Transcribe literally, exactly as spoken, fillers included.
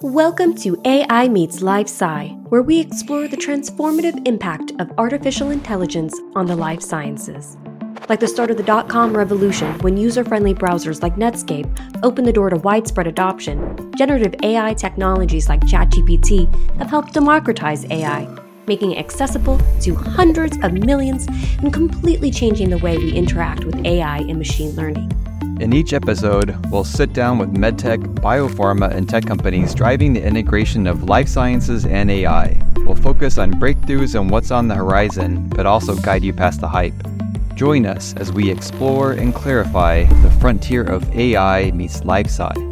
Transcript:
Welcome to A I Meets Life Sci, where we explore the transformative impact of artificial intelligence on the life sciences. Like the start of the dot-com revolution when user-friendly browsers like Netscape opened the door to widespread adoption, generative A I technologies like ChatGPT have helped democratize A I, making it accessible to hundreds of millions and completely changing the way we interact with A I and machine learning. In each episode, we'll sit down with medtech, biopharma, and tech companies driving the integration of life sciences and A I. We'll focus on breakthroughs and what's on the horizon, but also guide you past the hype. Join us as we explore and clarify the frontier of A I meets life sci.